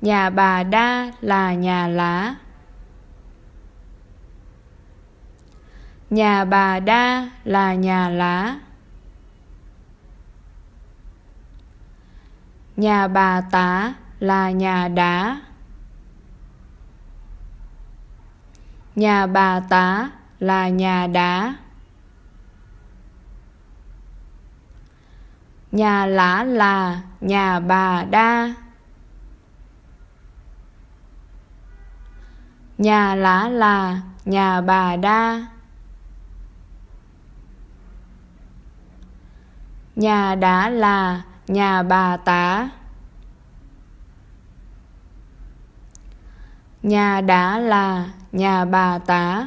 Nhà bà Đa là nhà lá. Nhà bà Đa là nhà lá. Nhà bà Tá là nhà đá. Nhà bà Tá là nhà đá. Nhà lá là nhà bà Đa. Nhà lá là nhà bà Đa. Nhà đá là nhà bà Tá. Nhà đá là nhà bà Tá.